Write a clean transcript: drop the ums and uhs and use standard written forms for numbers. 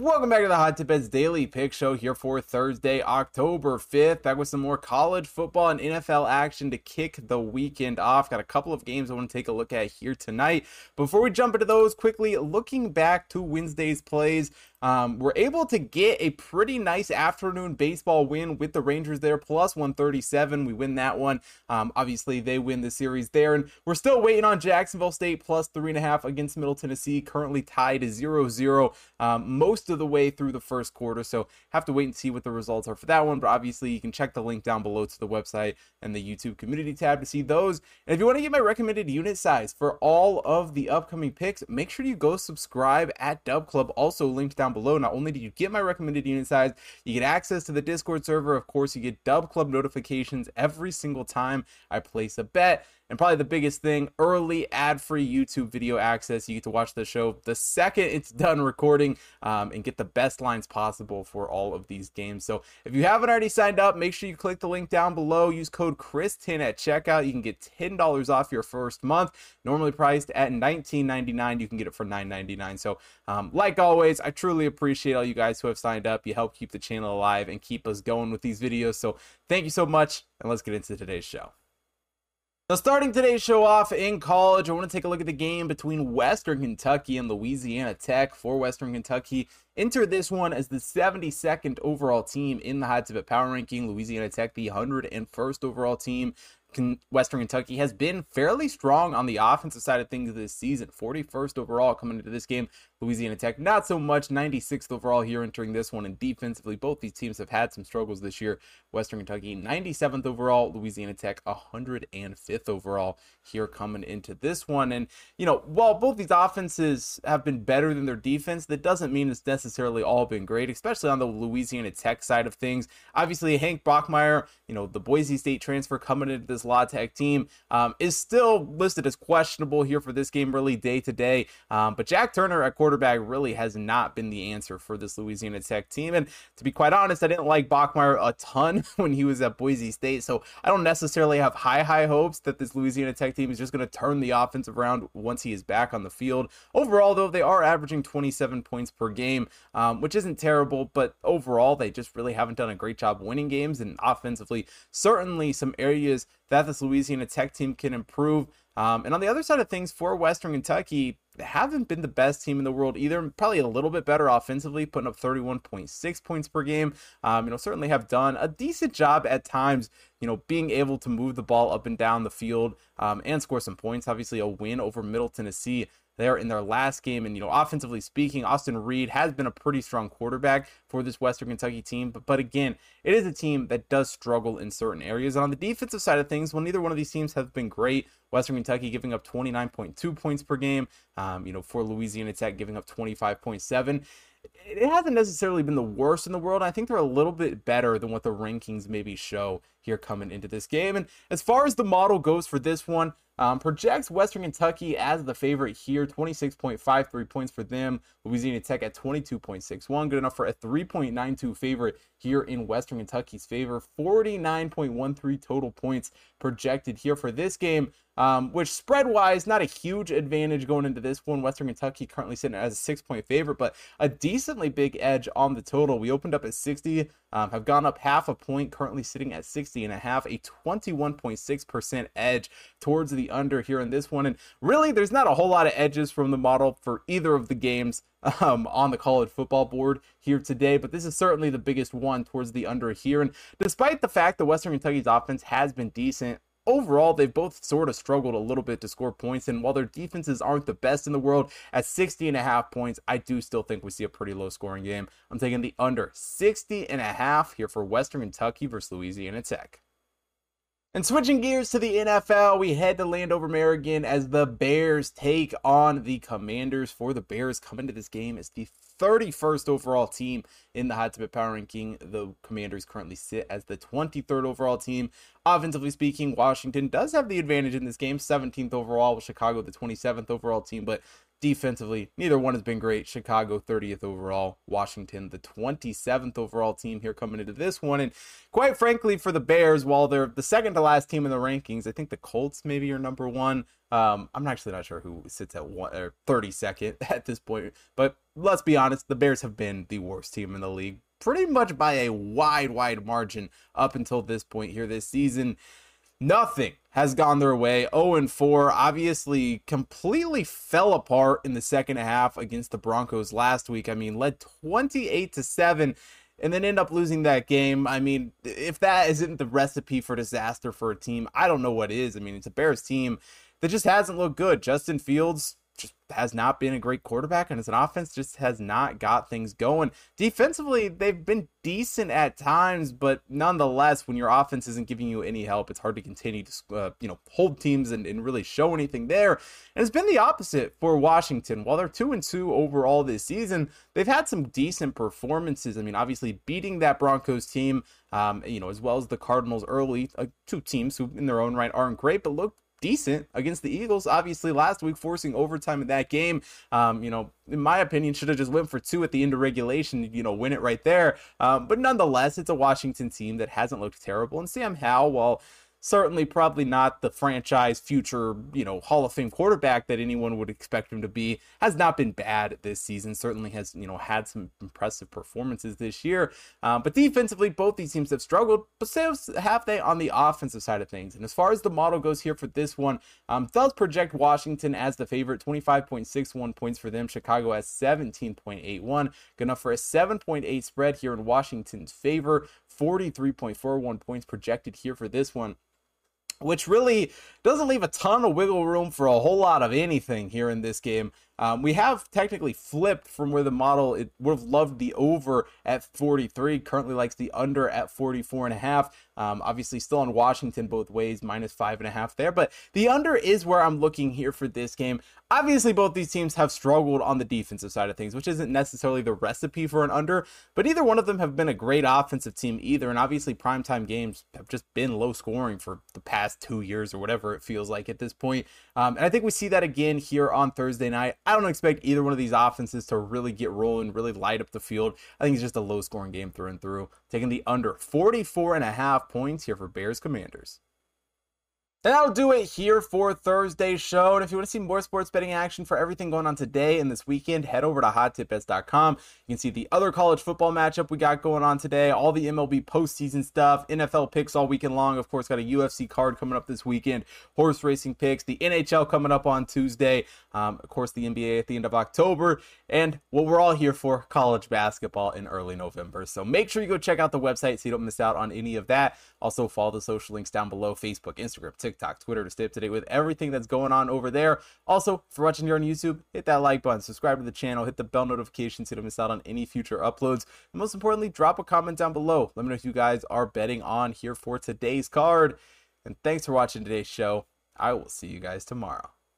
Welcome back to the Hot Tip Bets Daily Pick Show here for Thursday, October 5th. Back with some more college football and NFL action to kick the weekend off. Got a couple of games I want to take a look at here tonight. Before we jump into those, quickly looking back to Wednesday's plays, we're able to get a pretty nice afternoon baseball win with the Rangers there, plus 137. We win that one. Obviously, they win the series there. And we're still waiting on Jacksonville State, plus 3.5 against Middle Tennessee, currently tied to 0-0. Most of the way through the first quarter, so have to wait and see what the results are for that one. But obviously you can check the link down below to the website and the YouTube community tab to see those. And if you want to get my recommended unit size for all of the upcoming picks, make sure you go subscribe at Dub Club, also linked down below. Not only do you get my recommended unit size, you get access to the Discord server. Of course, you get Dub Club notifications every single time I place a bet. And probably the biggest thing, early ad-free YouTube video access. You get to watch the show the second it's done recording and get the best lines possible for all of these games. So if you haven't already signed up, make sure you click the link down below. Use code CHRIS10 at checkout. You can get $10 off your first month. Normally priced at $19.99. You can get it for $9.99. So like always, I truly appreciate all you guys who have signed up. You help keep the channel alive and keep us going with these videos. So thank you so much, and let's get into today's show. Now, starting today's show off in college, I want to take a look at the game between Western Kentucky and Louisiana Tech. For Western Kentucky, enter this one as the 72nd overall team in the Hot Tip Bet Power Ranking. Louisiana Tech, the 101st overall team. Western Kentucky has been fairly strong on the offensive side of things this season. 41st overall coming into this game. Louisiana Tech, not so much. 96th overall here entering this one. And defensively, both these teams have had some struggles this year. Western Kentucky, 97th overall. Louisiana Tech, 105th overall here coming into this one. And, you know, while both these offenses have been better than their defense, that doesn't mean it's necessarily all been great, especially on the Louisiana Tech side of things. Obviously, Hank Bachmeier, you know, the Boise State transfer coming into this La Tech team, is still listed as questionable here for this game, really day to day. But Jack Turner at quarterback really has not been the answer for this Louisiana Tech team. And to be quite honest, I didn't like Bachmeier a ton when he was at Boise State, so I don't necessarily have high hopes that this Louisiana Tech team is just going to turn the offense around once he is back on the field. Overall, though, they are averaging 27 points per game, which isn't terrible, but overall they just really haven't done a great job winning games. And offensively, certainly some areas that this Louisiana Tech team can improve. And on the other side of things, for Western Kentucky, they haven't been the best team in the world either. Probably a little bit better offensively, putting up 31.6 points per game. You know, certainly have done a decent job at times, you know, being able to move the ball up and down the field and score some points. Obviously, a win over Middle Tennessee there in their last game. And, you know, offensively speaking, Austin Reed has been a pretty strong quarterback for this Western Kentucky team. But again, it is a team that does struggle in certain areas. And on the defensive side of things, well, neither one of these teams have been great. Western Kentucky giving up 29.2 points per game, you know, for Louisiana Tech giving up 25.7. It hasn't necessarily been the worst in the world. I think they're a little bit better than what the rankings maybe show here coming into this game. And as far as the model goes for this one, projects Western Kentucky as the favorite here, 26.53 points for them. Louisiana Tech at 22.61, good enough for a 3.92 favorite here in Western Kentucky's favor. 49.13 total points projected here for this game, which spread-wise, not a huge advantage going into this one. Western Kentucky currently sitting as a 6-point favorite, but a decently big edge on the total. We opened up at 60, have gone up half a point, currently sitting at 60.5, a 21.6% edge towards the under here in this one. And really, there's not a whole lot of edges from the model for either of the games on the college football board here today, but this is certainly the biggest one towards the under here. And despite the fact that Western Kentucky's offense has been decent, overall, they've both sort of struggled a little bit to score points. And while their defenses aren't the best in the world, at 60.5 points, I do still think we see a pretty low scoring game. I'm taking the under 60.5 here for Western Kentucky versus Louisiana Tech. And switching gears to the NFL, we head to Landover, Maryland as the Bears take on the Commanders. For the Bears, coming to this game as the 31st overall team in the Hot Tip Bet Power Ranking. The Commanders currently sit as the 23rd overall team. Offensively speaking, Washington does have the advantage in this game, 17th overall, with Chicago the 27th overall team. But Defensively, neither one has been great. Chicago 30th overall, Washington the 27th overall team here coming into this one. And quite frankly, for the Bears, while they're the second to last team in the rankings, I think the Colts maybe are number one. I'm actually not sure who sits at one or 32nd at this point, but let's be honest, the Bears have been the worst team in the league pretty much by a wide margin up until this point here this season. Nothing has gone their way. 0-4, obviously completely fell apart in the second half against the Broncos last week. I mean, led 28-7 and then end up losing that game. I mean, if that isn't the recipe for disaster for a team, I don't know what is. I mean, it's a Bears team that just hasn't looked good. Justin Fields just has not been a great quarterback, and as an offense just has not got things going. Defensively, they've been decent at times, but nonetheless, when your offense isn't giving you any help, it's hard to continue to hold teams and really show anything there. And it's been the opposite for Washington. While they're 2-2 overall this season, they've had some decent performances. I mean, obviously beating that Broncos team, as well as the Cardinals early, two teams who in their own right aren't great, but look decent against the Eagles, obviously last week, forcing overtime in that game. In my opinion, should have just went for two at the end of regulation, win it right there. But nonetheless, it's a Washington team that hasn't looked terrible. And Sam Howell, while certainly probably not the franchise future, Hall of Fame quarterback that anyone would expect him to be, has not been bad this season. Certainly has, had some impressive performances this year. But defensively, both these teams have struggled, but so have they on the offensive side of things. And as far as the model goes here for this one, does project Washington as the favorite, 25.61 points for them. Chicago has 17.81, gonna for a 7.8 spread here in Washington's favor, 43.41 points projected here for this one, which really doesn't leave a ton of wiggle room for a whole lot of anything here in this game. We have technically flipped from where the model, it would have loved the over at 43, currently likes the under at 44.5. Obviously still on Washington both ways, minus 5.5 there, but the under is where I'm looking here for this game. Obviously both these teams have struggled on the defensive side of things, which isn't necessarily the recipe for an under, but either one of them have been a great offensive team either. And obviously primetime games have just been low scoring for the past 2 years or whatever it feels like at this point. And I think we see that again here on Thursday night. I don't expect either one of these offenses to really get rolling, really light up the field. I think it's just a low scoring game through and through. Taking the under 44.5 points here for Bears Commanders. And that'll do it here for Thursday's show. And if you want to see more sports betting action for everything going on today and this weekend, head over to hottipbets.com. You can see the other college football matchup we got going on today, all the MLB postseason stuff, NFL picks all weekend long. Of course, got a UFC card coming up this weekend, horse racing picks, the NHL coming up on Tuesday, of course, the NBA at the end of October, and what we're all here for, college basketball in early November. So make sure you go check out the website so you don't miss out on any of that. Also, follow the social links down below, Facebook, Instagram, TikTok, Twitter, to stay up to date with everything that's going on over there. Also, if you're watching here on YouTube, hit that like button, subscribe to the channel, hit the bell notification so you don't miss out on any future uploads. And most importantly, drop a comment down below. Let me know if you guys are betting on here for today's card. And thanks for watching today's show. I will see you guys tomorrow.